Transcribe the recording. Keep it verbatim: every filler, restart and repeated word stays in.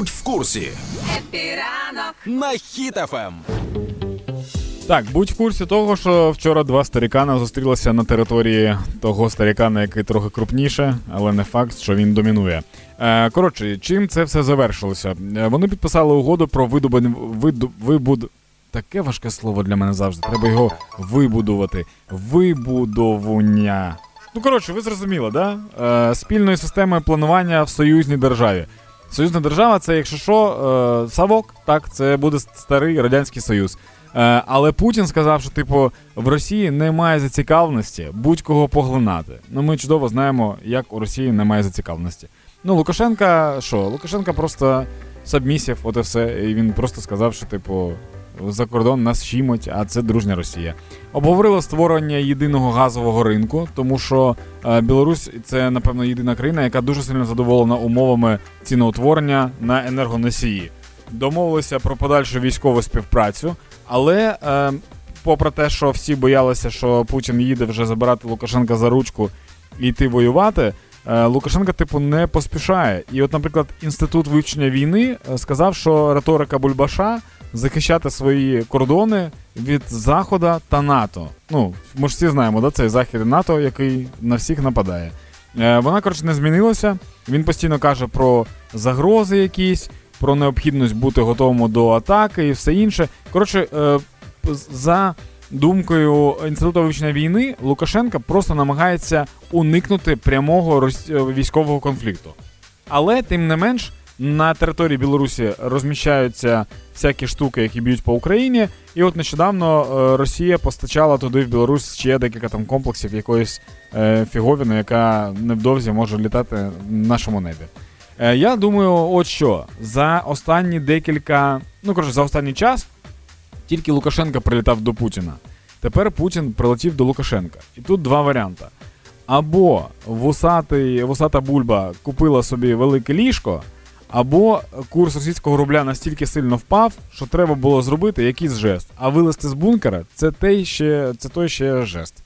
Будь в курсі. Епіранок на Хіт ФМ. Так, будь в курсі того, що вчора два старікана зустрілися на території того старікана, який трохи крупніше, але не факт, що він домінує. Коротше, чим це все завершилося? Вони підписали угоду про видобування... Виду... Вибуд... Таке важке слово для мене завжди. Треба його вибудувати. Вибудовування. Ну, коротше, ви зрозуміли, да? Е, спільної системи планування в союзній державі. Союзна держава – це, якщо що, е, Савок, так, це буде старий Радянський Союз. Е, але Путін сказав, що, типу, в Росії немає зацікавленості будь-кого поглинати. Ну, ми чудово знаємо, як у Росії немає зацікавленості. Ну, Лукашенка, що? Лукашенка просто сабмісів, от і все. І він просто сказав, що, типу, за кордон нас щимуть, а це дружня Росія. Обговорили створення єдиного газового ринку, тому що е, Білорусь – це, напевно, єдина країна, яка дуже сильно задоволена умовами ціноутворення на енергоносії. Домовилися про подальшу військову співпрацю, але е, попри те, що всі боялися, що Путін їде вже забирати Лукашенка за ручку і йти воювати, е, Лукашенка, типу, не поспішає. І от, наприклад, Інститут вивчення війни сказав, що риторика Бульбаша – захищати свої кордони від Заходу та НАТО. Ну, ми ж всі знаємо, да, цей Захід і НАТО, який на всіх нападає. Е, вона, коротше, не змінилася. Він постійно каже про загрози якісь, про необхідність бути готовому до атаки і все інше. Коротше, е, за думкою Інституту вивчення війни, Лукашенко просто намагається уникнути прямого роз... військового конфлікту. Але, тим не менш, на території Білорусі розміщаються всякі штуки, які б'ють по Україні. І от нещодавно Росія постачала туди в Білорусь ще декілька там комплексів якоїсь е, фіговіни, яка невдовзі може літати в нашому небі. Е, я думаю, от що, за останні декілька, ну коротше, за останній час тільки Лукашенко прилітав до Путіна. Тепер Путін прилетів до Лукашенка. І тут два варіанти. Або вусатий, вусата бульба купила собі велике ліжко, або курс російського рубля настільки сильно впав, що треба було зробити якийсь жест. А вилезти з бункера – це той ще, це той ще жест.